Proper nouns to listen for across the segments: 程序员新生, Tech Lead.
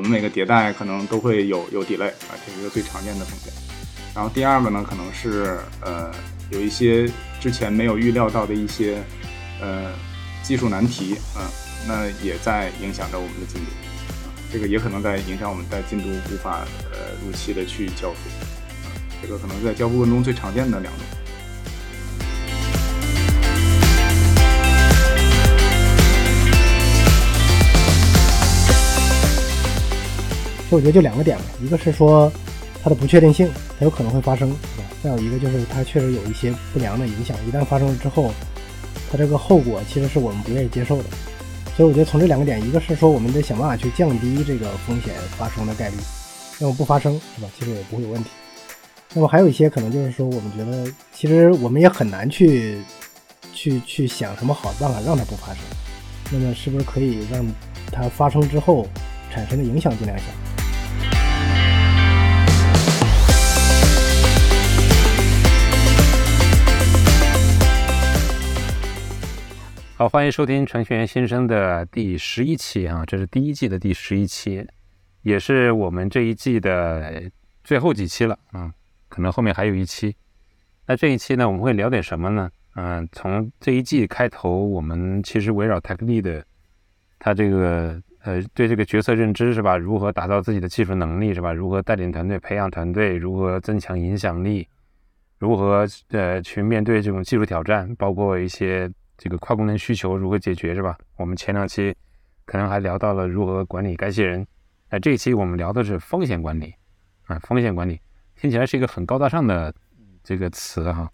们每个迭代可能都会有 delay 啊，这是一个最常见的风险。然后第二个呢，可能是有一些之前没有预料到的一些技术难题啊，那也在影响着我们的进度，这个也可能在影响我们在进度无法如期的去交付，这个可能在交付过程中最常见的两种。所以我觉得就两个点吧，一个是说它的不确定性，它有可能会发生，对吧？再有一个就是它确实有一些不良的影响，一旦发生了之后，它这个后果其实是我们不愿意接受的。所以我觉得从这两个点，一个是说我们得想办法去降低这个风险发生的概率，要么不发生，对吧？其实也不会有问题。那么还有一些可能就是说，我们觉得其实我们也很难去想什么好的办法让它不发生。那么是不是可以让它发生之后产生的影响尽量小？好，欢迎收听程序员新生的第11期啊，这是第一季的第11期，也是我们这一季的最后几期了啊，可能后面还有一期。那这一期呢，我们会聊点什么呢？从这一季开头，我们其实围绕 Tech Lead 他这个对这个角色认知是吧，如何打造自己的技术能力是吧，如何带领团队、培养团队，如何增强影响力，如何去面对这种技术挑战，包括一些这个跨功能需求如何解决是吧？我们前两期可能还聊到了如何管理该些人，那这一期我们聊的是风险管理啊，风险管理听起来是一个很高大上的这个词哈，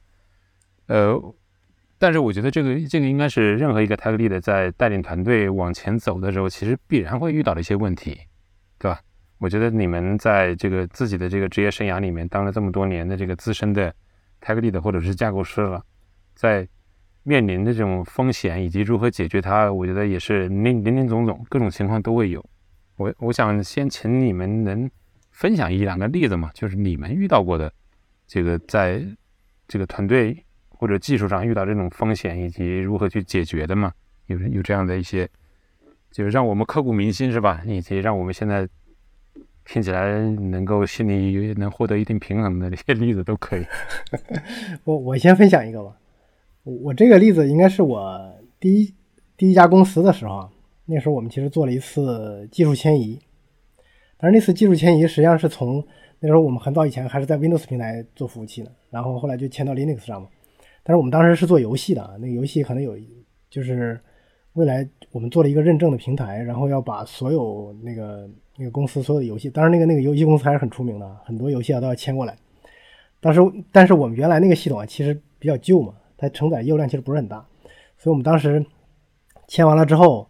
但是我觉得这个应该是任何一个 Tech Lead 在带领团队往前走的时候，其实必然会遇到的一些问题，对吧？我觉得你们在这个自己的这个职业生涯里面当了这么多年的这个资深的 Tech Lead 或者是架构师了，在面临的这种风险以及如何解决它，我觉得也是林总总，各种情况都会有。我想先请你们能分享一两个例子嘛，就是你们遇到过的这个在这个团队或者技术上遇到这种风险以及如何去解决的嘛？有这样的一些，就是让我们刻骨铭心是吧？以及让我们现在听起来能够心里能获得一定平衡的这些例子都可以。我先分享一个吧。我这个例子应该是我第一家公司的时候，那时候我们其实做了一次技术迁移，但是那次技术迁移实际上是从那时候我们很早以前还是在 Windows 平台做服务器呢，然后后来就迁到 Linux 上嘛。但是我们当时是做游戏的，那个游戏可能有就是未来我们做了一个认证的平台，然后要把所有那个公司所有的游戏，当然那个游戏公司还是很出名的，很多游戏都要迁过来。但是我们原来那个系统其实比较旧嘛。它承载业务量其实不是很大，所以我们当时签完了之后，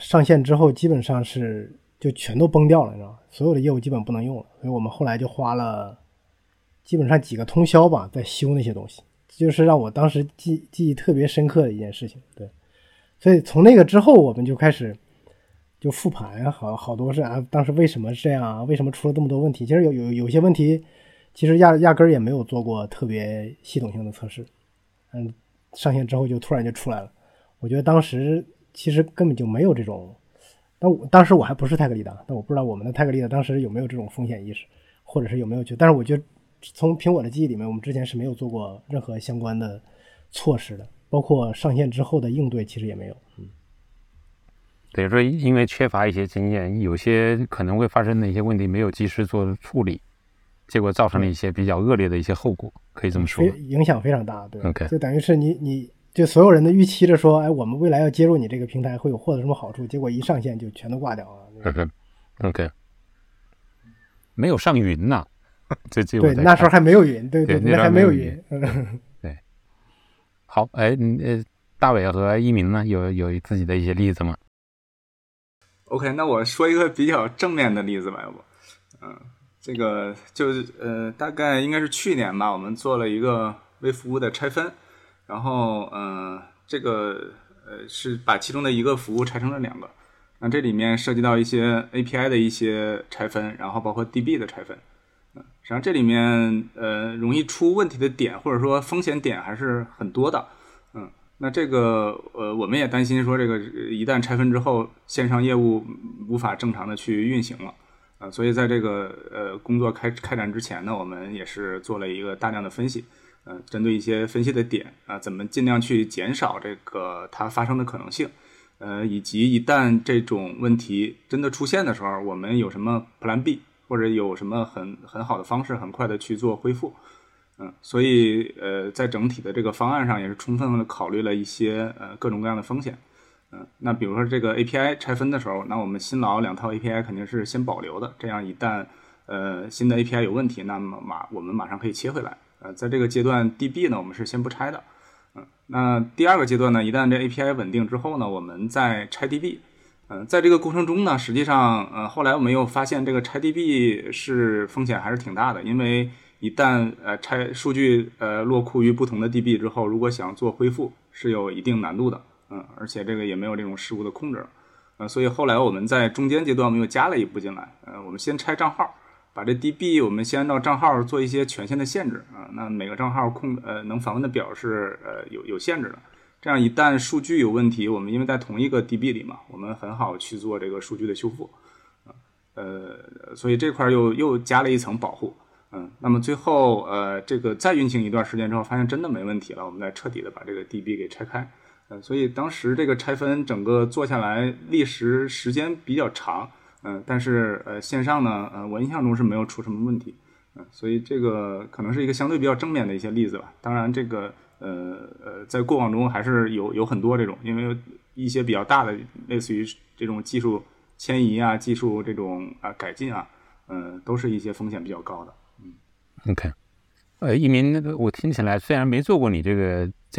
上线之后基本上是就全都崩掉了，你知道吗？所有的业务基本不能用了，所以我们后来就花了基本上几个通宵吧，在修那些东西，就是让我当时记忆特别深刻的一件事情。对，所以从那个之后，我们就开始就复盘，好多是啊，当时为什么这样啊？为什么出了这么多问题？其实有些问题。其实压根儿也没有做过特别系统性的测试，上线之后就突然就出来了。我觉得当时其实根本就没有这种，当时我还不是 Tech Lead 的，但我不知道我们的 Tech Lead 的当时有没有这种风险意识，或者是有没有去。但是我觉得从凭我的记忆里面，我们之前是没有做过任何相关的措施的，包括上线之后的应对其实也没有。等于说因为缺乏一些经验，有些可能会发生的一些问题没有及时做处理。结果造成了一些比较恶劣的一些后果，可以这么说，影响非常大，对。Okay. 就等于是你就所有人的预期着说，哎，我们未来要接入你这个平台会有获得什么好处，结果一上线就全都挂掉了。OK， 没有上云呐，对，那时候还没有云，对，那还没有云。对，好，哎，大伟和一鸣呢，有自己的一些例子吗 ？OK， 那我说一个比较正面的例子吧，要不，这个就是大概应该是去年吧，我们做了一个微服务的拆分，然后这个是把其中的一个服务拆成了两个，那这里面涉及到一些 API 的一些拆分，然后包括 DB 的拆分，实际上这里面容易出问题的点或者说风险点还是很多的，那这个我们也担心说这个一旦拆分之后，线上业务无法正常的去运行了，所以在这个工作开展之前呢，我们也是做了一个大量的分析，针对一些分析的点啊，怎么尽量去减少这个它发生的可能性，以及一旦这种问题真的出现的时候，我们有什么 Plan B 或者有什么很好的方式，很快的去做恢复，所以在整体的这个方案上也是充分的考虑了一些各种各样的风险，那比如说这个 API 拆分的时候，那我们新老两套 API 肯定是先保留的，这样一旦新的 API 有问题，那么我们马上可以切回来。在这个阶段 DB 呢，我们是先不拆的，那第二个阶段呢，一旦这 API 稳定之后呢，我们再拆 DB，在这个过程中呢，实际上后来我们又发现这个拆 DB 是风险还是挺大的，因为一旦拆数据落库于不同的 DB 之后，如果想做恢复是有一定难度的，而且这个也没有这种事故的控制，所以后来我们在中间阶段我们又加了一步进来，我们先拆账号，把这 DB 我们先按照账号做一些权限的限制啊，那每个账号能访问的表是有限制的，这样一旦数据有问题，我们因为在同一个 DB 里嘛，我们很好去做这个数据的修复，所以这块又加了一层保护，那么最后这个再运行一段时间之后，发现真的没问题了，我们再彻底的把这个 DB 给拆开，所以当时这个拆分整个做下来历时时间比较长。但是线上呢，我印象中是没有出什么问题，所以这个可能是一个相对比较正面的一些例子吧。当然，这个在过往中还是有很多这种，因为一些比较大的类似于这种技术迁移啊、技术这种改进啊，都是一些风险比较高的。OK， 一鸣，我听起来虽然没做过你这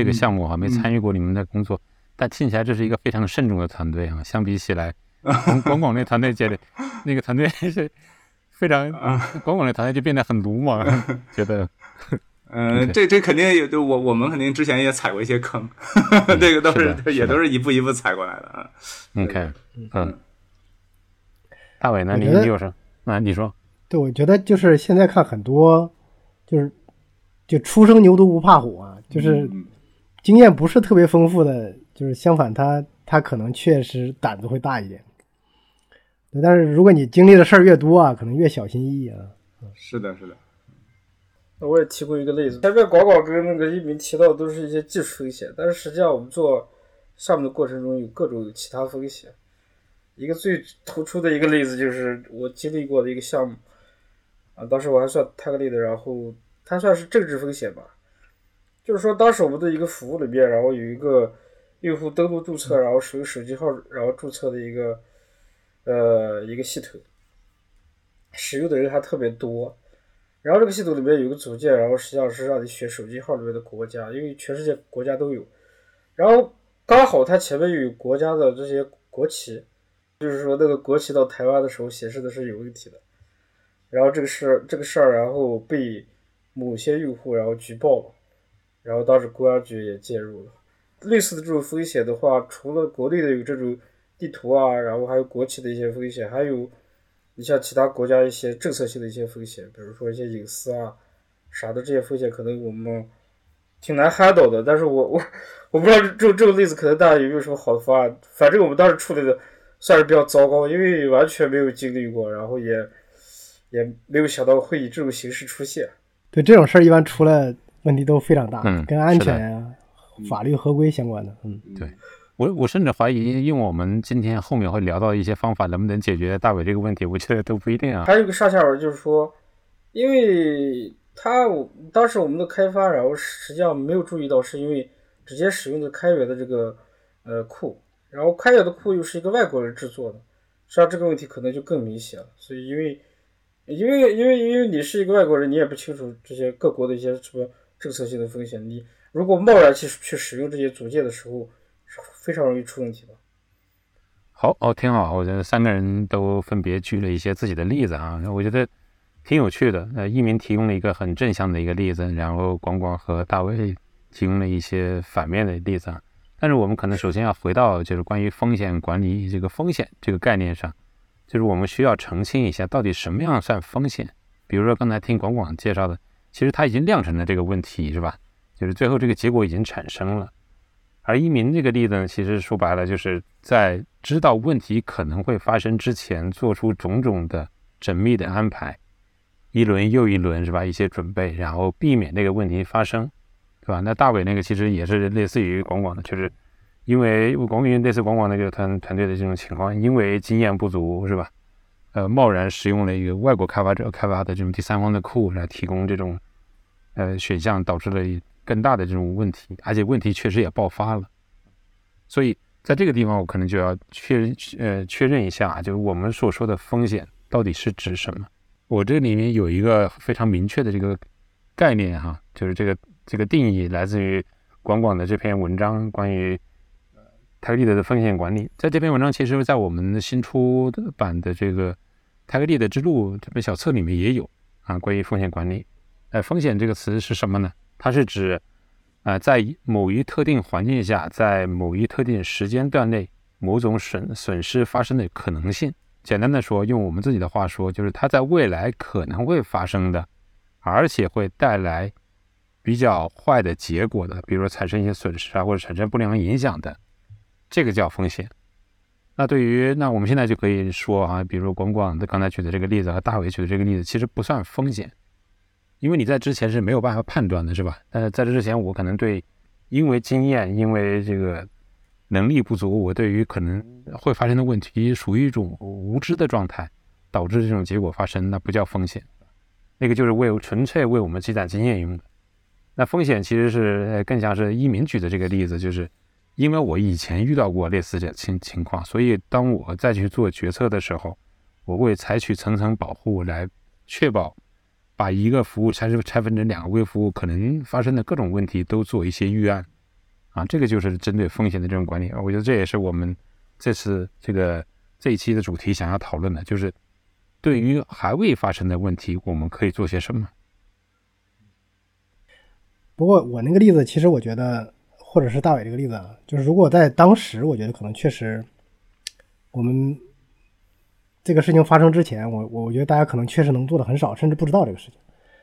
个项目啊，没参与过你们的工作，但听起来这是一个非常慎重的团队啊，相比起来。广那团队觉得那个团队是非常广那团队就变得很鲁莽，觉得这肯定也就我们肯定之前也踩过一些坑，这个都 是一步一步踩过来的。OK， 大伟呢？你有什么？你说？对，我觉得就是现在看很多就是就初生牛犊不怕虎啊，就是经验不是特别丰富的，就是相反他可能确实胆子会大一点。但是如果你经历的事儿越多啊，可能越小心翼翼啊。是的，是的。我也提过一个例子，前面广跟那个一鸣提到的都是一些技术风险，但是实际上我们做项目的过程中有各种其他风险。一个最突出的一个例子就是我经历过的一个项目，当时我还算太个例子，然后它算是政治风险吧，就是说当时我们的一个服务里面，然后有一个用户登录注册，然后使用手机号，然后注册的一个系统，使用的人还特别多。然后这个系统里面有个组件，然后实际上是让你选手机号里面的国家，因为全世界国家都有。然后刚好它前面有国家的这些国旗，就是说那个国旗到台湾的时候显示的是有问题的。然后这个事儿，然后被某些用户然后举报了，然后当时公安局也介入了。类似的这种风险的话，除了国内的有这种地图啊，然后还有国企的一些风险，还有你像其他国家一些政策性的一些风险，比如说一些隐私啊啥的，这些风险可能我们挺难 handle 的。但是我不知道这种例子可能大家有没有什么好的方案，反正我们当时处理的算是比较糟糕，因为完全没有经历过，然后也没有想到会以这种形式出现。对，这种事儿一般出来问题都非常大，跟安全啊法律合规相关的，对，我甚至怀疑，因为我们今天后面会聊到一些方法，能不能解决大伟这个问题，我觉得都不一定啊。还有一个上下文就是说，因为当时我们的开发，然后实际上没有注意到，是因为直接使用的开源的这个库，然后开源的库又是一个外国人制作的，实际上这个问题可能就更明显了。所以因为你是一个外国人，你也不清楚这些各国的一些什么政策性的风险，你如果贸然去使用这些组件的时候，非常容易出问题的。好，挺好，我觉得三个人都分别举了一些自己的例子啊，我觉得挺有趣的。一鸣提供了一个很正向的一个例子，然后广和大卫提供了一些反面的例子啊。但是我们可能首先要回到就是关于风险管理这个风险这个概念上，就是我们需要澄清一下到底什么样算风险。比如说刚才听广介绍的，其实他已经酿成了这个问题，是吧？就是最后这个结果已经产生了，而移民这个例子呢，其实说白了就是在知道问题可能会发生之前，做出种种的缜密的安排，一轮又一轮是吧？一些准备，然后避免这个问题发生，对吧？那大伟那个其实也是类似于广广的，就是因为广云类似广广那个团队的这种情况，因为经验不足是吧？贸然使用了一个外国开发者开发的这种第三方的库来提供这种选项，导致了更大的这种问题，而且问题确实也爆发了。所以在这个地方，我可能就要确认一下，就是我们所说的风险到底是指什么？我这里面有一个非常明确的这个概念哈，就是这个定义来自于广广的这篇文章，关于泰格利德的风险管理。在这篇文章，其实在我们新出版的这个《泰格利德之路》这本小册里面也有啊，关于风险管理。风险这个词是什么呢？它是指在某一特定环境下，在某一特定时间段内，某种损失发生的可能性。简单的说，用我们自己的话说，就是它在未来可能会发生的，而且会带来比较坏的结果的，比如说产生一些损失啊，或者产生不良影响的，这个叫风险。那我们现在就可以说啊，比如广广刚才举的这个例子和大伟举的这个例子，其实不算风险，因为你在之前是没有办法判断的，是吧？但是在这之前，我可能因为经验，因为这个能力不足，我对于可能会发生的问题属于一种无知的状态，导致这种结果发生，那不叫风险，那个就是纯粹为我们积攒经验用的。那风险其实是更像是一鸣举的这个例子，就是因为我以前遇到过类似的情况，所以当我再去做决策的时候，我会采取层层保护来确保把一个服务拆分成两个微服务可能发生的各种问题都做一些预案啊，这个就是针对风险的这种管理。我觉得这也是我们这次这一期的主题想要讨论的，就是对于还未发生的问题，我们可以做些什么。不过我那个例子，其实我觉得，或者是大伟这个例子啊，就是如果在当时，我觉得可能确实我们这个事情发生之前，我觉得大家可能确实能做的很少，甚至不知道这个事情。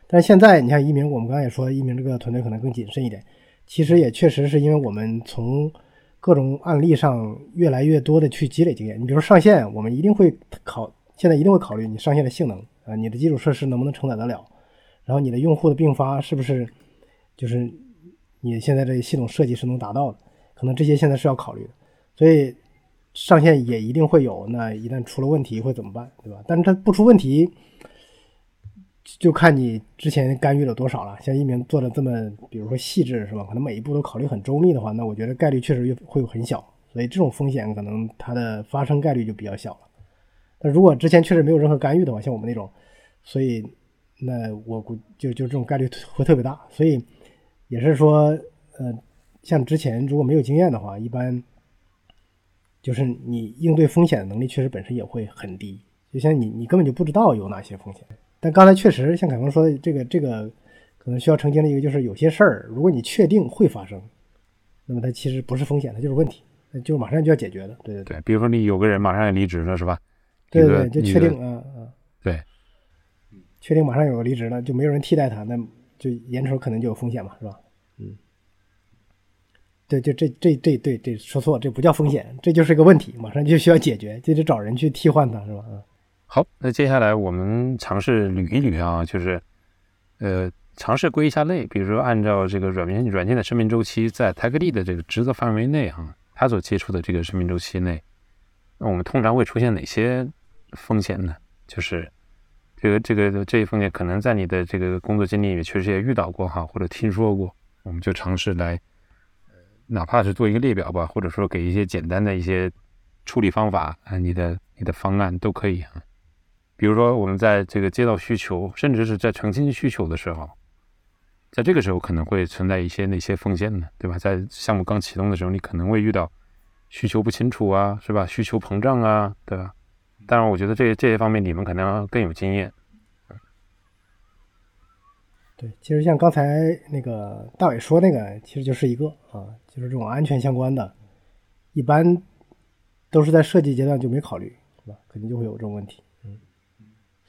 但是现在你看一鸣，我们刚才也说，一鸣这个团队可能更谨慎一点，其实也确实是因为我们从各种案例上越来越多的去积累经验。你比如说上线，我们现在一定会考虑你上线的性能啊，你的基础设施能不能承载得了，然后你的用户的并发是不是就是你现在这系统设计是能达到的，可能这些现在是要考虑的。所以上线也一定会有，那一旦出了问题会怎么办，对吧？但是它不出问题就看你之前干预了多少了。像一鸣做的这么比如说细致是吧，可能每一步都考虑很周密的话，那我觉得概率确实会很小，所以这种风险可能它的发生概率就比较小了。但如果之前确实没有任何干预的话，像我们那种，所以那我估就这种概率会特别大。所以也是说像之前如果没有经验的话，一般就是你应对风险的能力确实本身也会很低，就像你根本就不知道有哪些风险。但刚才确实像凯文说的，这个可能需要澄清的一个就是，有些事儿如果你确定会发生，那么它其实不是风险，它就是问题，就是马上就要解决的。对对对，比如说你有个人马上要离职了是吧？对对对，就确定啊啊，对，确定马上有个离职了，就没有人替代他，那就眼瞅可能就有风险嘛，是吧？嗯。对，就这对对，说错，这不叫风险，这就是个问题，马上就需要解决，这就找人去替换它，是吧？好，那接下来我们尝试捋一捋啊，就是尝试归一下类，比如说按照这个软件的生命周期，在泰格利的这个职责范围内啊，它所接触的这个生命周期内，那我们通常会出现哪些风险呢？就是这一风险可能在你的这个工作经历里确实也遇到过哈，或者听说过，我们就尝试来。哪怕是做一个列表吧，或者说给一些简单的一些处理方法啊，你的方案都可以啊。比如说我们在这个接到需求，甚至是在澄清需求的时候，在这个时候可能会存在一些那些风险呢，对吧？在项目刚启动的时候，你可能会遇到需求不清楚啊，是吧？需求膨胀啊，对吧？当然，我觉得这些方面你们可能更有经验。对，其实像刚才那个大伟说那个，其实就是一个啊，就是这种安全相关的，一般都是在设计阶段就没考虑，是吧？肯定就会有这种问题。嗯，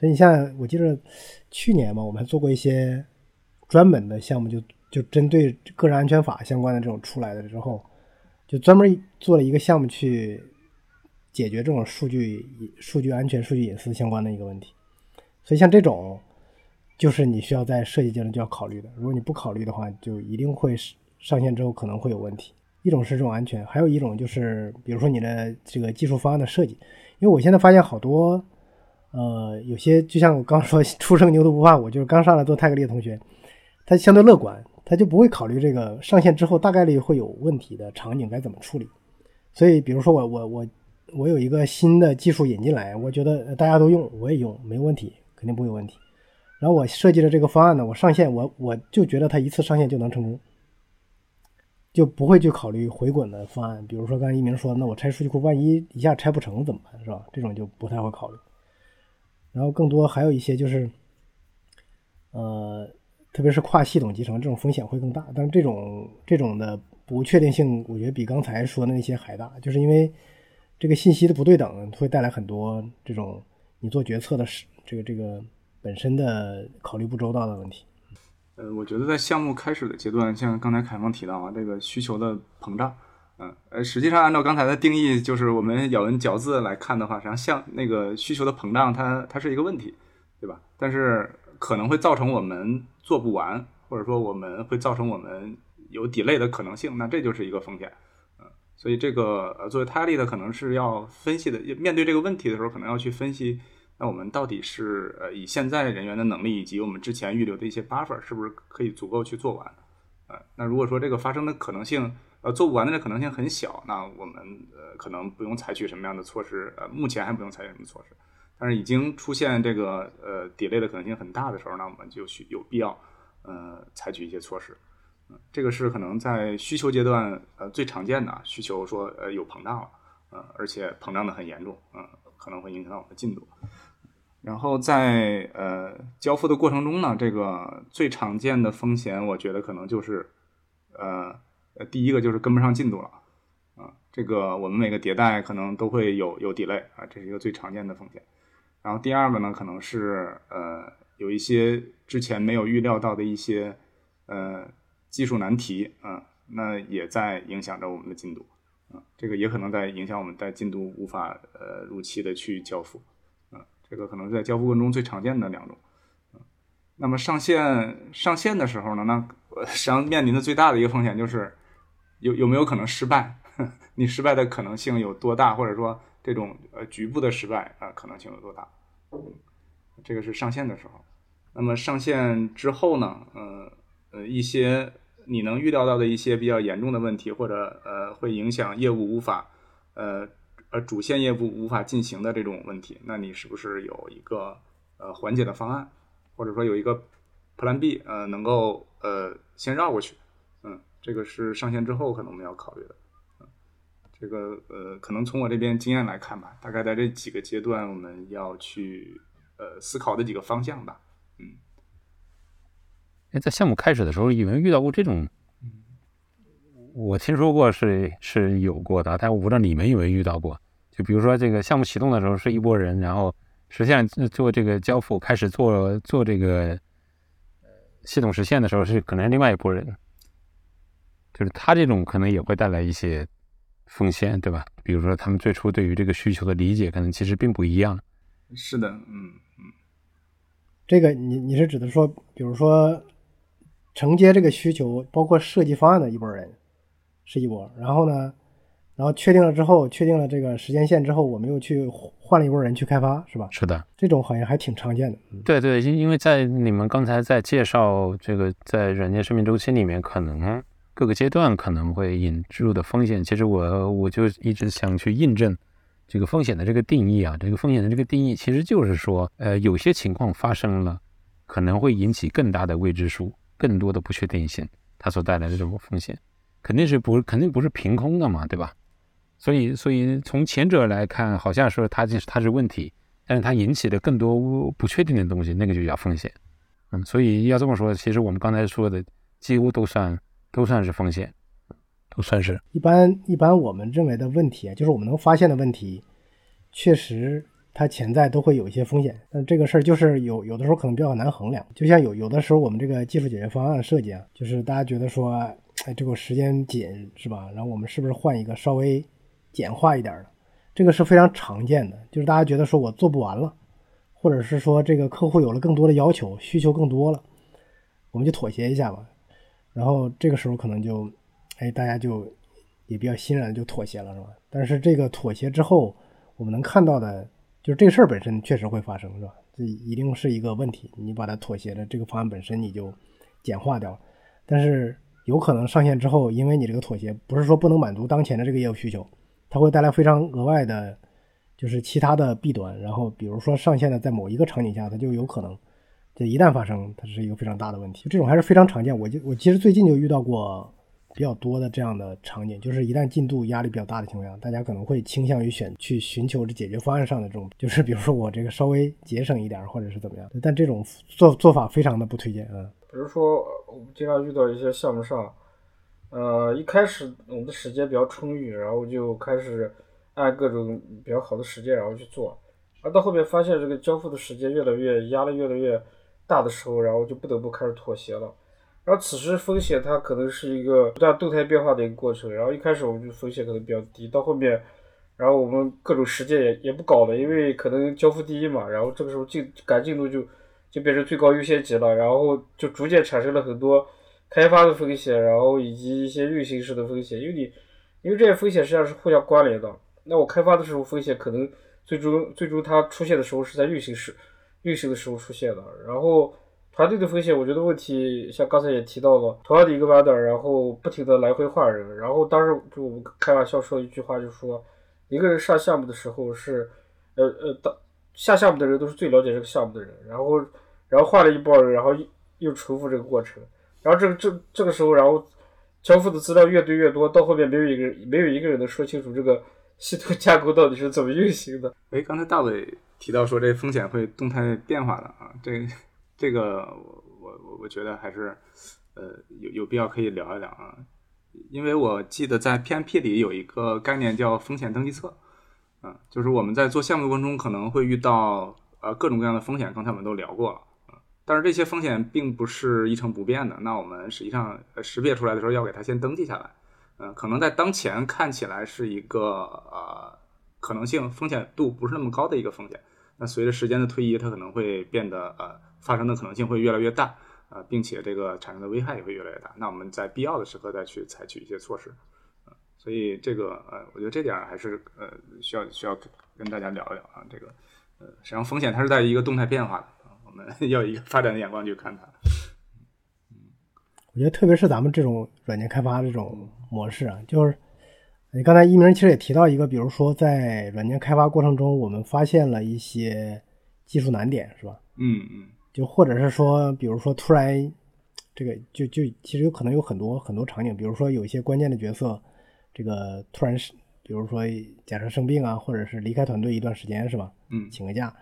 所以你像我记得去年嘛，我们还做过一些专门的项目，就针对个人安全法相关的这种出来的之后，就专门做了一个项目去解决这种数据安全、数据隐私相关的一个问题。所以像这种就是你需要在设计阶段就要考虑的，如果你不考虑的话，就一定会上线之后可能会有问题。一种是这种安全，还有一种就是比如说你的这个技术方案的设计。因为我现在发现好多有些就像我刚说初生牛犊不怕虎，就是刚上来做泰格力的同学，他相对乐观，他就不会考虑这个上线之后大概率会有问题的场景该怎么处理。所以比如说我有一个新的技术引进来，我觉得大家都用，我也用，没问题，肯定不会有问题。然后我设计了这个方案呢，我上线我就觉得它一次上线就能成功，就不会去考虑回滚的方案。比如说刚才一鸣说，那我拆数据库万一一下拆不成怎么办，是吧？这种就不太会考虑。然后更多还有一些就是特别是跨系统集成，这种风险会更大。但是这种的不确定性我觉得比刚才说的那些还大，就是因为这个信息的不对等会带来很多这种你做决策的这个本身的考虑不周到的问题。我觉得在项目开始的阶段，像刚才凯孟提到啊，这个需求的膨胀，实际上按照刚才的定义，就是我们咬文嚼字来看的话，实际上像那个需求的膨胀它是一个问题，对吧？但是可能会造成我们做不完，或者说我们会造成我们有 delay 的可能性，那这就是一个风险。所以这个作为泰利的可能是要分析的，面对这个问题的时候，可能要去分析那我们到底是以现在人员的能力以及我们之前预留的一些 buffer 是不是可以足够去做完。那如果说这个发生的可能性做不完的可能性很小，那我们可能不用采取什么样的措施，目前还不用采取什么措施。但是已经出现这个delay 的可能性很大的时候，那我们就有必要采取一些措施。这个是可能在需求阶段最常见的需求说有膨胀了，而且膨胀的很严重，可能会影响到我们的进度。然后在交付的过程中呢，这个最常见的风险我觉得可能就是第一个就是跟不上进度了这个我们每个迭代可能都会有 delay 这是一个最常见的风险。然后第二个呢可能是有一些之前没有预料到的一些技术难题那也在影响着我们的进度这个也可能在影响我们在进度无法如期的去交付。这个可能在交付过程中最常见的两种。那么上线的时候呢，那实际上面临的最大的一个风险就是有没有可能失败你失败的可能性有多大，或者说这种局部的失败可能性有多大。这个是上线的时候。那么上线之后呢一些你能预料到的一些比较严重的问题，或者会影响业务无法主线业务无法进行的这种问题，那你是不是有一个缓解的方案，或者说有一个 plan B 能够先绕过去这个是上线之后可能我们要考虑的这个可能从我这边经验来看吧，大概在这几个阶段我们要去思考的几个方向吧在项目开始的时候有没有遇到过这种？我听说过是有过的，但我不知道你们有没有遇到过。就比如说这个项目启动的时候是一拨人，然后实现做这个交付开始做这个系统实现的时候是可能另外一拨人，就是他这种可能也会带来一些风险，对吧？比如说他们最初对于这个需求的理解可能其实并不一样。是的，这个你是指的说，比如说承接这个需求包括设计方案的一拨人是一波，然后呢，确定了这个时间线之后，我们又去换了一波人去开发，是吧？是的，这种好像还挺常见的。对对，因为在你们刚才在介绍这个在软件生命周期里面，可能各个阶段可能会引入的风险，其实我就一直想去印证这个风险的这个定义啊，这个风险的这个定义其实就是说，有些情况发生了，可能会引起更大的未知数，更多的不确定性，它所带来的这种风险。肯定不是凭空的嘛，对吧？所以从前者来看，好像说它是问题，但是它引起的更多不确定的东西，那个就叫风险。所以要这么说，其实我们刚才说的几乎都算是风险，都算是。一般我们认为的问题，就是我们能发现的问题，确实它潜在都会有一些风险，但这个事儿就是有的时候可能比较难衡量。就像有的时候我们这个技术解决方案设计就是大家觉得说哎，这个时间紧是吧？然后我们是不是换一个稍微简化一点的？这个是非常常见的，就是大家觉得说我做不完了，或者是说这个客户有了更多的要求，需求更多了，我们就妥协一下吧。然后这个时候可能就，哎，大家就也比较欣然就妥协了，是吧？但是这个妥协之后，我们能看到的就是这个事儿本身确实会发生，是吧？这一定是一个问题，你把它妥协了，这个方案本身你就简化掉了，但是有可能上线之后，因为你这个妥协不是说不能满足当前的这个业务需求，它会带来非常额外的就是其他的弊端。然后比如说上线的在某一个场景下，它就有可能这一旦发生，它是一个非常大的问题。这种还是非常常见，我其实最近就遇到过比较多的这样的场景，就是一旦进度压力比较大的情况下，大家可能会倾向于去寻求这解决方案上的这种，就是比如说我这个稍微节省一点或者是怎么样，但这种做法非常的不推荐啊。比如说我们经常遇到一些项目上一开始我们的时间比较充裕，然后就开始按各种比较好的时间然后去做，而到后面发现这个交付的时间越来越压力越来越大的时候，然后就不得不开始妥协了。然后此时风险它可能是一个不断动态变化的一个过程，然后一开始我们就风险可能比较低，到后面然后我们各种时间也不搞了，因为可能交付第一嘛，然后这个时候进度就变成最高优先级了，然后就逐渐产生了很多开发的风险，然后以及一些运行时的风险，因为这些风险实际上是互相关联的。那我开发的时候风险可能最终它出现的时候是在运行的时候出现的，然后团队的风险我觉得问题像刚才也提到了，同样的一个 vendor 然后不停的来回换人，然后当时就我们开玩笑说一句话，就是说一个人上项目的时候是下项目的人都是最了解这个项目的人，然后换了一波人，然后又重复这个过程，然后这个时候，然后交付的资料越堆越多，到后面没有一个人能说清楚这个系统架构到底是怎么运行的。哎，刚才大伟提到说这风险会动态变化的啊，这个我觉得还是有必要可以聊一聊啊，因为我记得在 PMP 里有一个概念叫风险登记册，就是我们在做项目的过程中可能会遇到各种各样的风险，刚才我们都聊过了，但是这些风险并不是一成不变的，那我们实际上识别出来的时候要给它先登记下来，可能在当前看起来是一个可能性风险度不是那么高的一个风险，那随着时间的推移它可能会变得发生的可能性会越来越大，并且这个产生的危害也会越来越大，那我们在必要的时刻再去采取一些措施，所以这个我觉得这点还是需要跟大家聊一聊啊。这个实际上风险它是在一个动态变化的，我们要一个发展的眼光去看它。我觉得特别是咱们这种软件开发这种模式啊，就是你刚才一鸣其实也提到一个，比如说在软件开发过程中我们发现了一些技术难点是吧，就或者是说比如说突然这个就其实有可能有很多场景，比如说有一些关键的角色这个突然比如说假设生病啊，或者是离开团队一段时间是吧，请个假，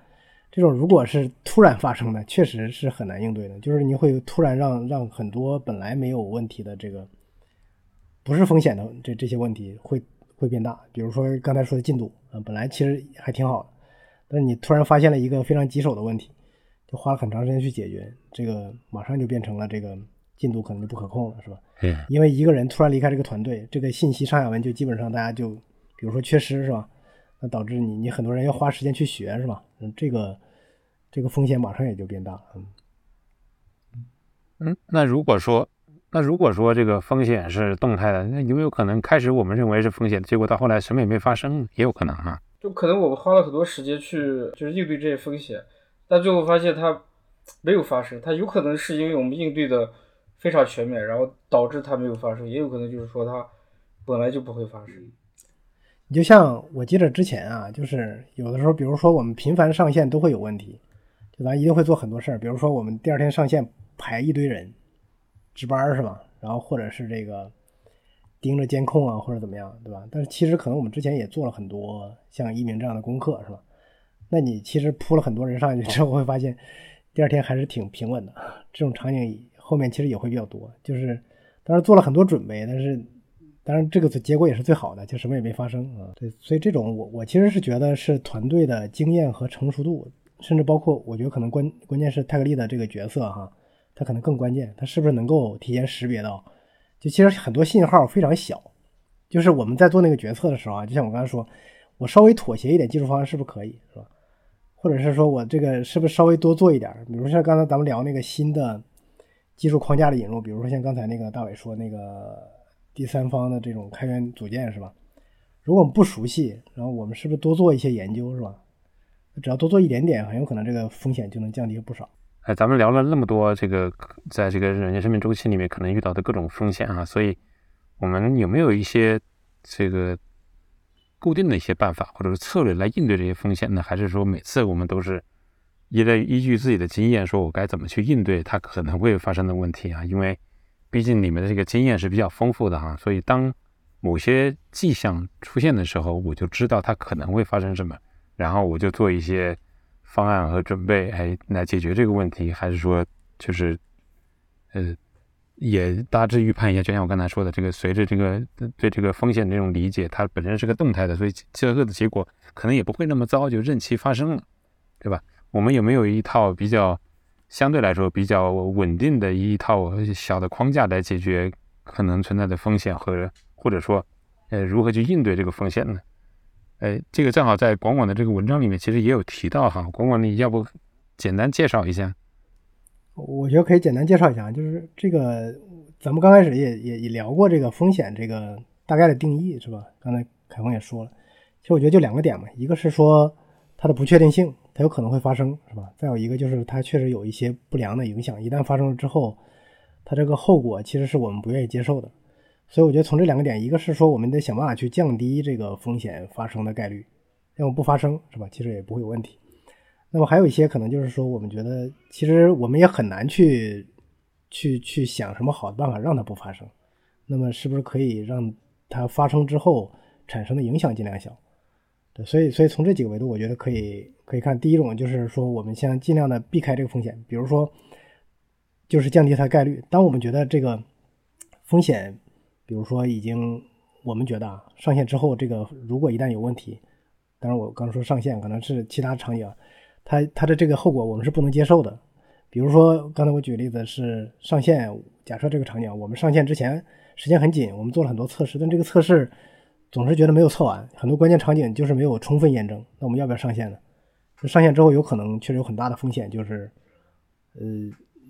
这种如果是突然发生的确实是很难应对的，就是你会突然让很多本来没有问题的这个不是风险的这些问题会变大，比如说刚才说的进度本来其实还挺好的，但是你突然发现了一个非常棘手的问题，就花了很长时间去解决，这个马上就变成了这个进度可能就不可控了是吧，因为一个人突然离开这个团队，这个信息上下文就基本上大家就比如说缺失是吧，那导致你很多人要花时间去学是吧，这个风险马上也就变大了。那如果说这个风险是动态的，那有没有可能开始我们认为是风险，结果到后来什么也没发生，也有可能啊。就可能我们花了很多时间去就是应对这些风险，但最后发现它没有发生，它有可能是因为我们应对的非常全面，然后导致它没有发生，也有可能就是说它本来就不会发生。你就像我记得之前啊，就是有的时候比如说我们频繁上线都会有问题，就咱一定会做很多事儿，比如说我们第二天上线排一堆人值班是吧，然后或者是这个盯着监控啊或者怎么样对吧，但是其实可能我们之前也做了很多像一鸣这样的功课是吧，那你其实铺了很多人上去之后会发现第二天还是挺平稳的，这种场景后面其实也会比较多，就是当然做了很多准备，但是当然这个结果也是最好的，就什么也没发生啊。对，所以这种我其实是觉得是团队的经验和成熟度，甚至包括我觉得可能关键是泰克利的这个角色哈，他可能更关键，他是不是能够提前识别到就其实很多信号非常小，就是我们在做那个决策的时候啊，就像我刚才说，我稍微妥协一点技术方案是不是可以，是吧？或者是说我这个是不是稍微多做一点，比如像刚才咱们聊那个新的技术框架的引入，比如说像刚才那个大伟说那个第三方的这种开源组件，是吧？如果我们不熟悉，然后我们是不是多做一些研究，是吧？只要多做一点点，很有可能这个风险就能降低不少。哎，咱们聊了那么多这个在这个软件生命周期里面可能遇到的各种风险啊，所以我们有没有一些这个固定的一些办法或者是策略来应对这些风险呢？还是说每次我们都是依据自己的经验说我该怎么去应对它可能会发生的问题啊？因为毕竟你们的这个经验是比较丰富的啊，所以当某些迹象出现的时候我就知道它可能会发生什么，然后我就做一些方案和准备，哎，来解决这个问题。还是说就是也大致预判一下，就像我刚才说的，这个随着这个对这个风险这种理解，它本身是个动态的，所以最后的结果可能也不会那么糟，就任其发生了，对吧？我们有没有一套比较相对来说比较稳定的一套小的框架来解决可能存在的风险，或者说如何去应对这个风险呢？这个正好在广广的这个文章里面其实也有提到哈，广广你要不简单介绍一下？我觉得可以简单介绍一下，就是这个咱们刚开始也聊过这个风险这个大概的定义，是吧？刚才凯峰也说了，其实我觉得就两个点嘛，一个是说它的不确定性，它有可能会发生，是吧？再有一个就是它确实有一些不良的影响，一旦发生了之后，它这个后果其实是我们不愿意接受的。所以我觉得从这两个点，一个是说我们得想办法去降低这个风险发生的概率，要么不发生，是吧？其实也不会有问题。那么还有一些可能就是说我们觉得其实我们也很难去想什么好的办法让它不发生，那么是不是可以让它发生之后产生的影响尽量小？对，所以从这几个维度我觉得可以看。第一种就是说我们像尽量的避开这个风险，比如说就是降低它的概率。当我们觉得这个风险比如说已经我们觉得啊上线之后，这个如果一旦有问题，当然我刚说上线可能是其他场景啊，它的这个后果我们是不能接受的。比如说刚才我举例子是上线，假设这个场景我们上线之前时间很紧，我们做了很多测试，但这个测试总是觉得没有测完，很多关键场景就是没有充分验证，那我们要不要上线呢？就上线之后有可能确实有很大的风险，就是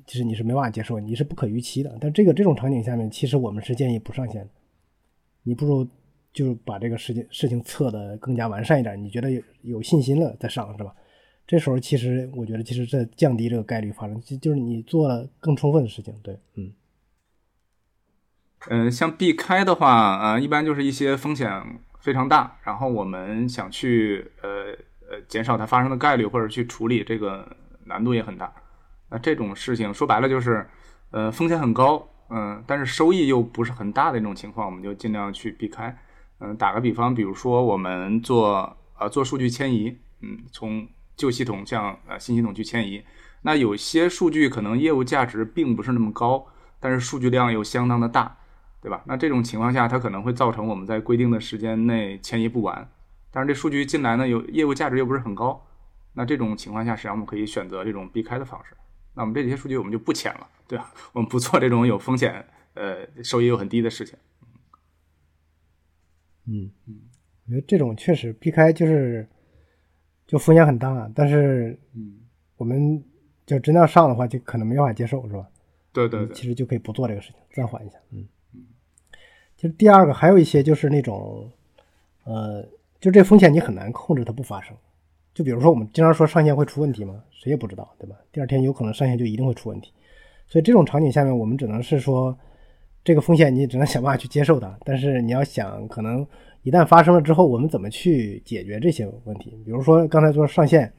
其实你是没办法接受，你是不可预期的。但这种场景下面，其实我们是建议不上线的。你不如就把这个事情测得更加完善一点，你觉得有信心了再上，是吧？这时候其实我觉得其实在降低这个概率发生，就是你做了更充分的事情。对，像避开的话，一般就是一些风险非常大，然后我们想去减少它发生的概率，或者去处理这个难度也很大。那这种事情说白了就是风险很高，但是收益又不是很大的那种情况，我们就尽量去避开。打个比方，比如说我们做数据迁移，从旧系统向新系统去迁移。那有些数据可能业务价值并不是那么高，但是数据量又相当的大，对吧？那这种情况下它可能会造成我们在规定的时间内迁移不完，但是这数据进来呢，有业务价值又不是很高，那这种情况下实际上我们可以选择这种避开的方式。那我们这些数据我们就不签了，对吧？我们不做这种有风险收益又很低的事情。我觉得这种确实避开就风险很大，但是我们就真要上的话就可能没办法接受，是吧？对对对，其实就可以不做这个事情，暂缓一下。其实第二个还有一些就是那种就这风险你很难控制它不发生。就比如说我们经常说上线会出问题嘛，谁也不知道，对吧？第二天有可能上线就一定会出问题，所以这种场景下面我们只能是说这个风险你只能想办法去接受它，但是你要想可能一旦发生了之后我们怎么去解决这些问题。比如说刚才说上线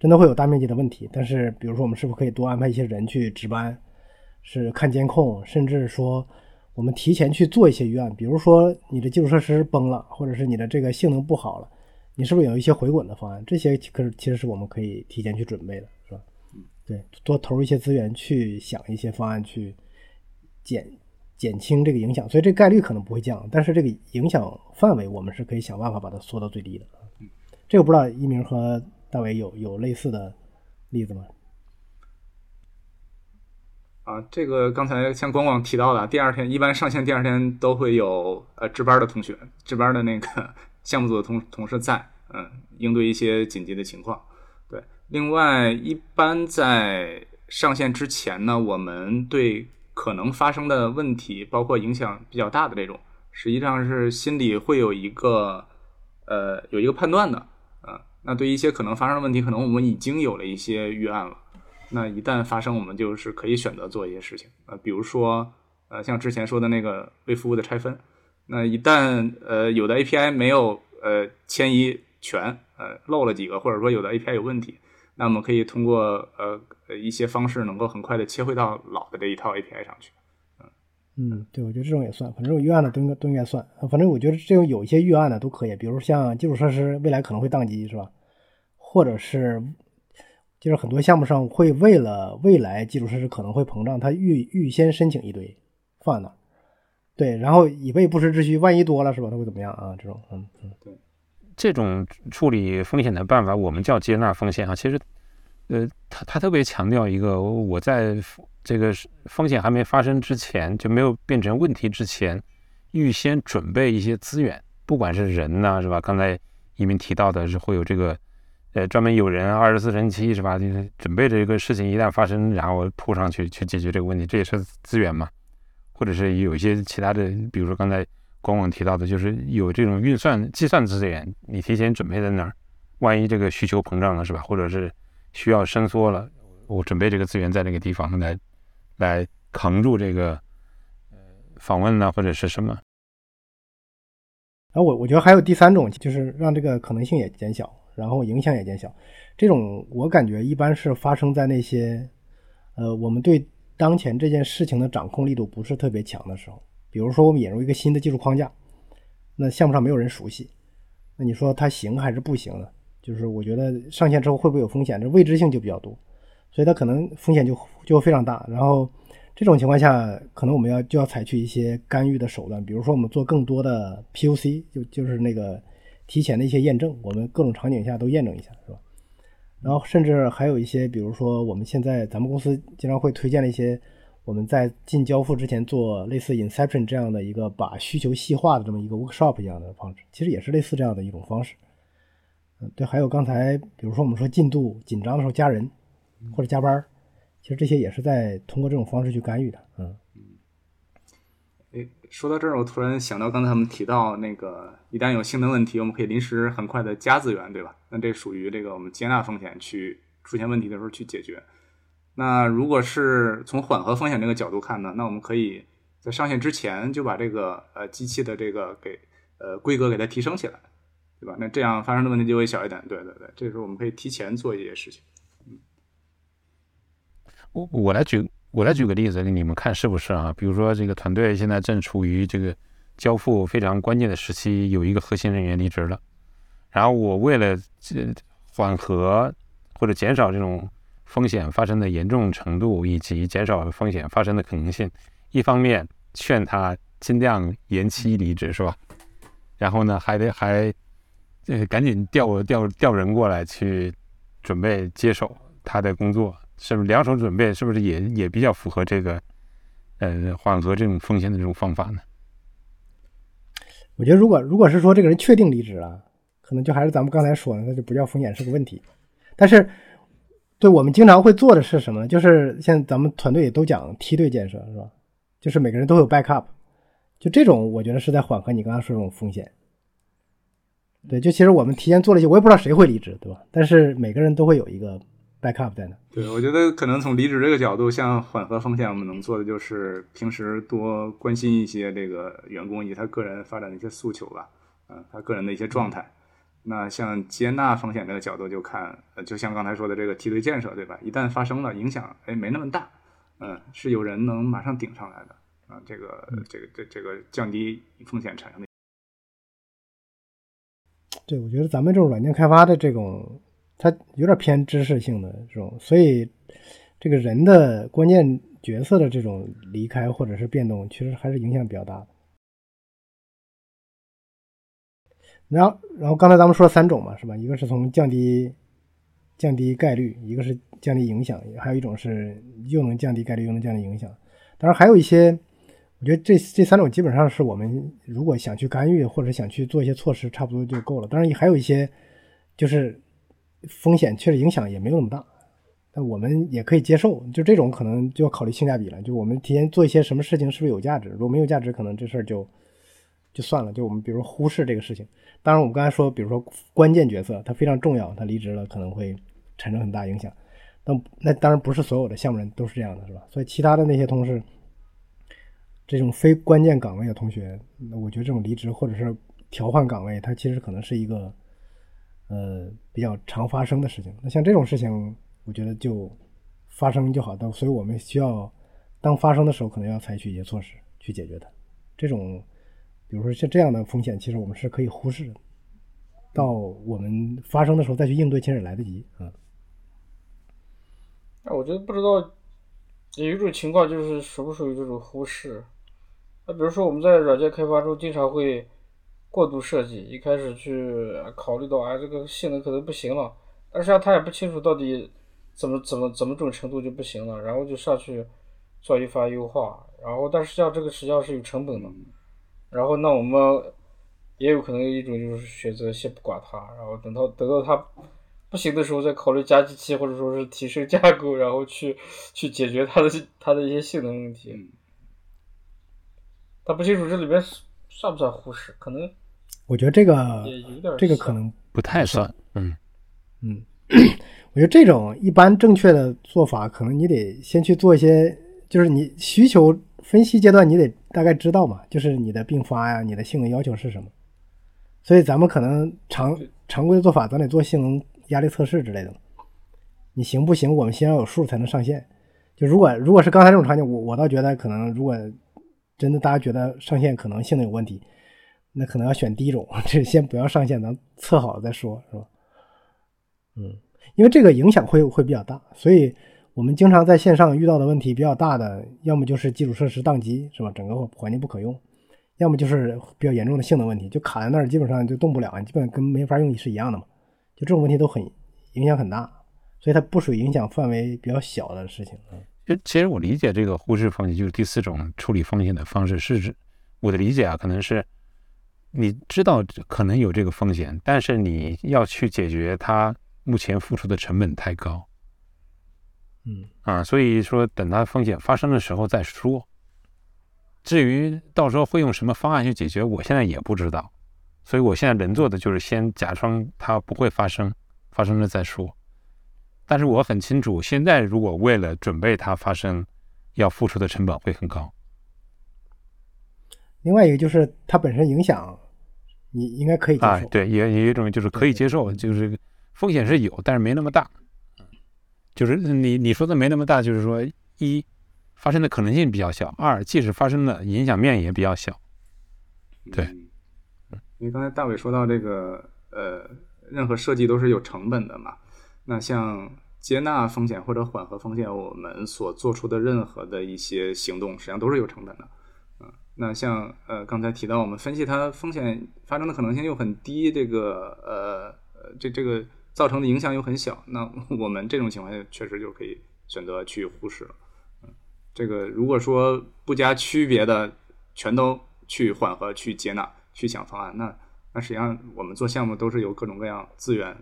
真的会有大面积的问题，但是比如说我们是不是可以多安排一些人去值班，是看监控，甚至说我们提前去做一些预案。比如说你的基础设施崩了，或者是你的这个性能不好了，你是不是有一些回滚的方案？这些其实是我们可以提前去准备的，是吧？对，多投入一些资源去想一些方案去减轻这个影响。所以这概率可能不会降，但是这个影响范围我们是可以想办法把它缩到最低的。这个不知道一鸣和大伟有类似的例子吗？啊，这个刚才像光光提到的，第二天一般上线，第二天都会有值班的同学，值班的那个项目组的同事在，应对一些紧急的情况。对，另外一般在上线之前呢，我们对可能发生的问题，包括影响比较大的这种，实际上是心里会有一个判断的。那对一些可能发生的问题，可能我们已经有了一些预案了。那一旦发生，我们就是可以选择做一些事情。比如说像之前说的那个微服务的拆分，那一旦有的 API 没有迁移全，漏了几个，或者说有的 API 有问题，那我们可以通过一些方式能够很快的切回到老的这一套 API 上去。对，我觉得这种也算，反正有预案的都应该算。反正我觉得这种有一些预案的都可以，比如像基础设施未来可能会宕机，是吧？或者是就是很多项目上会为了未来基础设施可能会膨胀，它预先申请一堆放那，对，然后以备不时之需，万一多了，是吧？它会怎么样啊？这种，对，这种处理风险的办法，我们叫接纳风险啊。其实，他特别强调一个，我在这个风险还没发生之前，就没有变成问题之前，预先准备一些资源，不管是人呐，是吧？刚才一鸣提到的是会有这个，专门有人24×7，是吧？就是准备这个事情一旦发生，然后扑上去解决这个问题，这也是资源嘛。或者是有一些其他的，比如说刚才光网提到的，就是有这种运算计算资源，你提前准备在那儿，万一这个需求膨胀了，是吧？或者是需要伸缩了，我准备这个资源在那个地方来扛住这个访问啊，或者是什么。然后我觉得还有第三种，就是让这个可能性也减小，然后影响也减小。这种我感觉一般是发生在那些我们对当前这件事情的掌控力度不是特别强的时候。比如说我们引入一个新的技术框架，那项目上没有人熟悉，那你说它行还是不行呢？就是我觉得上线之后会不会有风险，这未知性就比较多，所以它可能风险就非常大。然后这种情况下，可能我们就要采取一些干预的手段，比如说我们做更多的 POC， 就是那个提前的一些验证，我们各种场景下都验证一下，是吧？然后甚至还有一些，比如说我们现在咱们公司经常会推荐的一些，我们在进交付之前做类似 Inception 这样的一个把需求细化的这么一个 workshop 一样的方式，其实也是类似这样的一种方式。对，还有刚才比如说我们说进度紧张的时候加人或者加班，其实这些也是在通过这种方式去干预的。说到这儿，我突然想到刚才我们提到那个，一旦有性能问题，我们可以临时很快的加资源，对吧？那这属于这个我们接纳风险，去出现问题的时候去解决。那如果是从缓和风险这个角度看呢，那我们可以在上线之前就把这个机器的这个给规格给它提升起来，对吧？那这样发生的问题就会小一点。对，这时候我们可以提前做一些事情。我来举个例子，你们看是不是啊？比如说这个团队现在正处于这个交付非常关键的时期，有一个核心人员离职了，然后我为了缓和或者减少这种风险发生的严重程度，以及减少风险发生的可能性，一方面劝他尽量延期离职，是吧？然后呢，还得赶紧调人过来去准备接手他的工作，是不是两手准备？是不是也比较符合这个缓和这种风险的这种方法呢？我觉得如果是说这个人确定离职了，可能就还是咱们刚才说的，那就不叫风险，是个问题。但是对我们经常会做的是什么呢？就是现在咱们团队也都讲梯队建设，是吧？就是每个人都有 backup， 就这种我觉得是在缓和你刚才说这种风险。对，就其实我们提前做了一些，我也不知道谁会离职，对吧？但是每个人都会有一个 backup 在那。对，我觉得可能从离职这个角度，像缓和风险，我们能做的就是平时多关心一些这个员工以及他个人发展的一些诉求吧，他个人的一些状态。那像接纳风险这个角度，就看，就像刚才说的这个梯队建设，对吧？一旦发生了影响，没那么大，是有人能马上顶上来的啊。这个降低风险产生的。对，我觉得咱们这种软件开发的这种，它有点偏知识性的这种，所以这个人的关键角色的这种离开或者是变动，其实还是影响比较大的。然后刚才咱们说了三种嘛，是吧？一个是从降低降低概率，一个是降低影响，还有一种是又能降低概率又能降低影响。当然还有一些，我觉得这三种基本上是我们如果想去干预或者想去做一些措施差不多就够了。当然还有一些就是风险确实影响也没有那么大，但我们也可以接受，就这种可能就要考虑性价比了，就我们提前做一些什么事情是不是有价值，如果没有价值可能这事儿就算了，就我们比如说忽视这个事情。当然我们刚才说比如说关键角色他非常重要，他离职了可能会产生很大影响，那当然不是所有的项目人都是这样的，是吧？所以其他的那些同事，这种非关键岗位的同学，我觉得这种离职或者是调换岗位它其实可能是一个比较常发生的事情。那像这种事情我觉得就发生就好，所以我们需要当发生的时候可能要采取一些措施去解决它。这种比如说像这样的风险其实我们是可以忽视的，到我们发生的时候再去应对其实也来得及啊。我觉得不知道有一种情况就是属不属于这种忽视。那比如说我们在软件开发中经常会过度设计，一开始去考虑到这个性能可能不行了，但是他也不清楚到底怎么这种程度就不行了，然后就上去做一番优化，然后但是像这个实际上是有成本的，然后那我们也有可能一种就是选择先不管它，然后等到它不行的时候再考虑加机器或者说是提升架构，然后去解决它的一些性能问题。他不清楚这里边算不算忽视，可能我觉得这个可能不太算，嗯。我觉得这种一般正确的做法可能你得先去做一些，就是你需求分析阶段你得大概知道嘛，就是你的并发呀，你的性能要求是什么。所以咱们可能常规的做法咱得做性能压力测试之类的，你行不行我们先要有数才能上线。就如果是刚才这种场景，我倒觉得可能如果真的大家觉得上线可能性能有问题，那可能要选第一种，这先不要上线，咱测好了再说，是吧？因为这个影响会比较大，所以我们经常在线上遇到的问题比较大的，要么就是基础设施宕机，是吧？整个环境不可用，要么就是比较严重的性能问题，就卡在那儿，基本上就动不了，基本上跟没法用是一样的嘛。就这种问题都很影响很大，所以它不属于影响范围比较小的事情。其实我理解这个忽视风险就是第四种处理风险的方式，是指我的理解可能是你知道可能有这个风险，但是你要去解决它，目前付出的成本太高，所以说等它风险发生的时候再说。至于到时候会用什么方案去解决，我现在也不知道，所以我现在能做的就是先假装它不会发生，发生了再说。但是我很清楚，现在如果为了准备它发生，要付出的成本会很高。另外一个就是它本身影响，你应该可以接受。对，也有一种就是可以接受，就是。风险是有，但是没那么大，就是你说的没那么大，就是说一发生的可能性比较小，二即使发生了影响面也比较小。对，因为刚才大伟说到这个任何设计都是有成本的嘛，那像接纳风险或者缓和风险，我们所做出的任何的一些行动实际上都是有成本的。那像刚才提到我们分析它风险发生的可能性又很低，这个这个造成的影响又很小，那我们这种情况下确实就可以选择去忽视了。这个如果说不加区别的全都去缓和、去接纳、去想方案，那实际上我们做项目都是有各种各样资源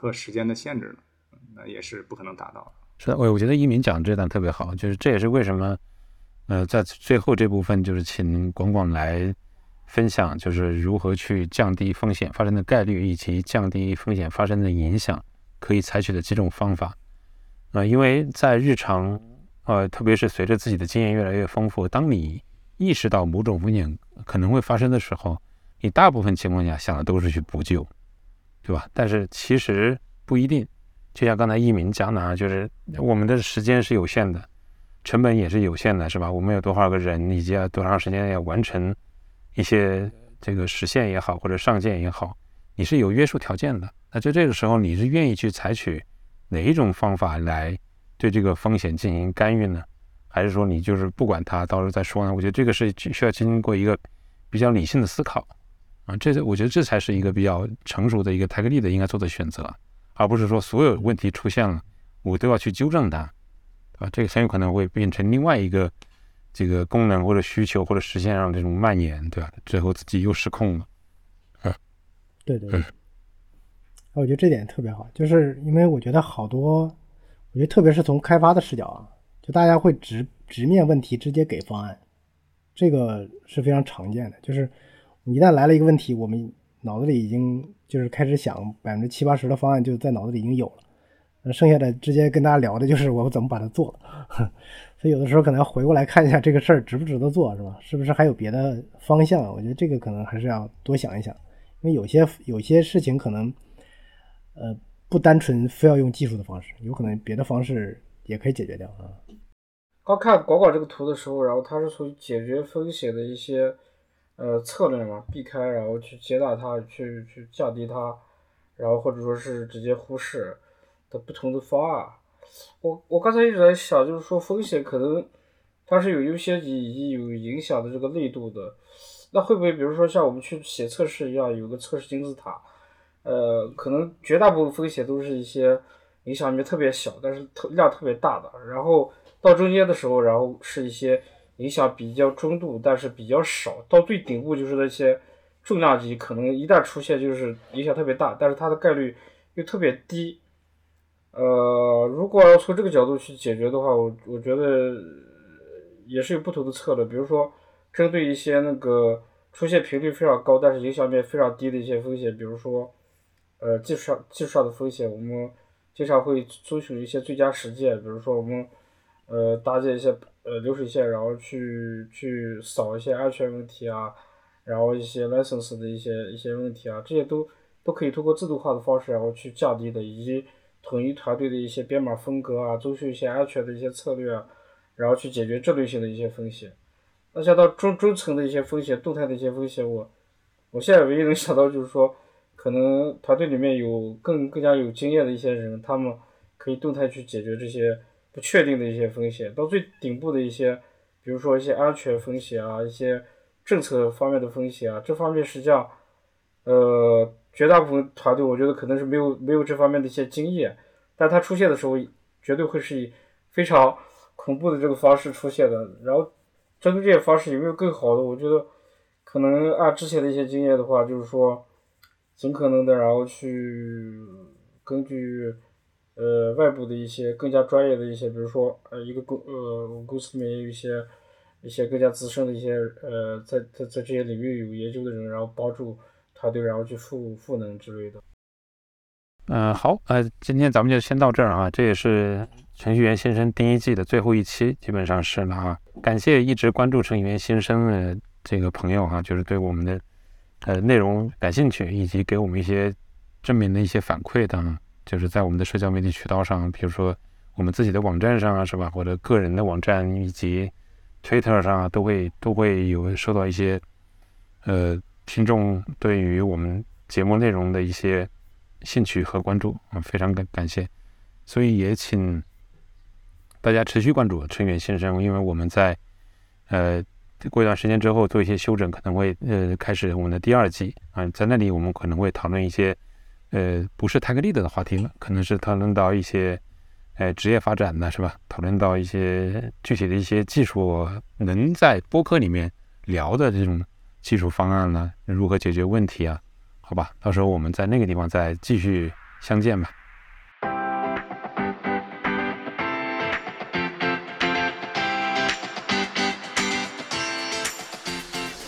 和时间的限制的，那也是不可能达到的。是的，我觉得一鸣讲这段特别好，就是这也是为什么在最后这部分就是请广广来分享，就是如何去降低风险发生的概率以及降低风险发生的影响可以采取的几种方法。因为在日常特别是随着自己的经验越来越丰富，当你意识到某种风险可能会发生的时候，你大部分情况下想的都是去补救，对吧？但是其实不一定，就像刚才一鸣讲的，就是我们的时间是有限的，成本也是有限的，是吧？我们有多少个人以及多长时间要完成一些这个实现也好或者上线也好，你是有约束条件的。那就这个时候你是愿意去采取哪一种方法来对这个风险进行干预呢？还是说你就是不管它到时候再说呢？我觉得这个是需要经过一个比较理性的思考，我觉得这才是一个比较成熟的一个泰格利的应该做的选择，而不是说所有问题出现了我都要去纠正它，啊，这个很有可能会变成另外一个这个功能或者需求或者实现上这种蔓延，对吧？最后自己又失控了。对对对，我觉得这点特别好，就是因为我觉得好多，我觉得特别是从开发的视角啊，就大家会直面问题，直接给方案，这个是非常常见的。就是一旦来了一个问题，我们脑子里已经就是开始想70%-80%的方案就在脑子里已经有了，那剩下的直接跟大家聊的就是我怎么把它做了。所以有的时候可能要回过来看一下这个事儿值不值得做，是吧？是不是还有别的方向？我觉得这个可能还是要多想一想。因为有些事情可能，不单纯非要用技术的方式，有可能别的方式也可以解决掉啊。刚看果果这个图的时候，然后它是属于解决风险的一些策略嘛，避开，然后去接纳它，去降低它，然后或者说是直接忽视的不同的方案。我刚才一直在想，就是说风险可能它是有一些已经有影响的这个力度的。那会不会比如说像我们去写测试一样有个测试金字塔，可能绝大部分风险都是一些影响面特别小但是量特别大的，然后到中间的时候，然后是一些影响比较中度但是比较少，到最顶部就是那些重量级可能一旦出现就是影响特别大但是它的概率又特别低。如果要从这个角度去解决的话，我觉得也是有不同的策略，比如说针对一些那个出现频率非常高但是影响面非常低的一些风险，比如说技术上的风险，我们经常会遵循一些最佳实践，比如说我们搭建一些流水线，然后去扫一些安全问题啊，然后一些 license 的一些问题啊，这些都可以通过自动化的方式然后去降低的，以及统一团队的一些编码风格啊，遵循一些安全的一些策略啊，然后去解决这类型的一些风险。那像到中层的一些风险，动态的一些风险，我现在唯一能想到就是说，可能团队里面有更加有经验的一些人，他们可以动态去解决这些不确定的一些风险。到最顶部的一些，比如说一些安全风险啊，一些政策方面的风险啊，这方面实际上，绝大部分团队我觉得可能是没有这方面的一些经验，但它出现的时候绝对会是以非常恐怖的这个方式出现的，然后。针对这些方式有没有更好的？我觉得可能按之前的一些经验的话，就是说尽可能的然后去根据外部的一些更加专业的一些，比如说一个公司里面也有一些更加资深的一些在这些领域有研究的人，然后帮助团队然后去赋能之类的。好，今天咱们就先到这儿啊，这也是程序员新生第一季的最后一期，基本上是了啊。感谢一直关注程序员新生的这个朋友啊，就是对我们的内容感兴趣，以及给我们一些正面的一些反馈的啊，就是在我们的社交媒体渠道上，比如说我们自己的网站上啊，是吧？或者个人的网站以及 Twitter 上啊，都会有收到一些听众对于我们节目内容的一些兴趣和关注啊，非常感谢，所以也请大家持续关注程序员新生，因为我们在过一段时间之后做一些修整，可能会开始我们的第二季啊，在那里我们可能会讨论一些不是 Tech Lead 的话题了，可能是讨论到一些职业发展的，是吧？讨论到一些具体的一些技术能在播客里面聊的这种技术方案呢，如何解决问题啊。好吧，到时候我们在那个地方再继续相见吧。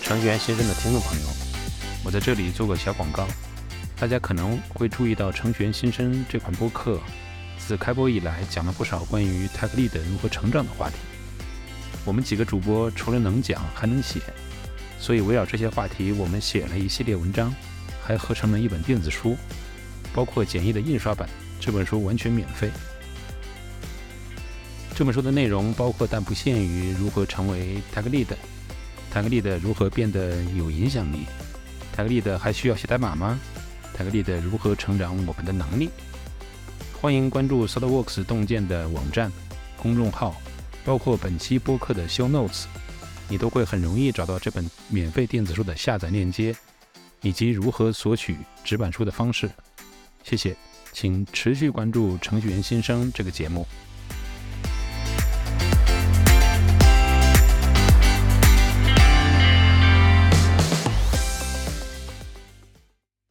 程序员新生的听众朋友，我在这里做个小广告，大家可能会注意到程序员新生这款播客自开播以来讲了不少关于 Tech Lead 如何成长的话题。我们几个主播除了能讲还能写，所以围绕这些话题我们写了一系列文章，还合成了一本电子书，包括简易的印刷版，这本书完全免费。这本书的内容包括但不限于如何成为 Tech Lead，Tech Lead 如何变得有影响力， Tech Lead 还需要写代码吗， Tech Lead 如何成长我们的能力。欢迎关注 SolidWorks 洞见的网站、公众号，包括本期播客的 Show Notes， 你都会很容易找到这本免费电子书的下载链接，以及如何索取纸板书的方式。谢谢。请持续关注《程序员新生》这个节目。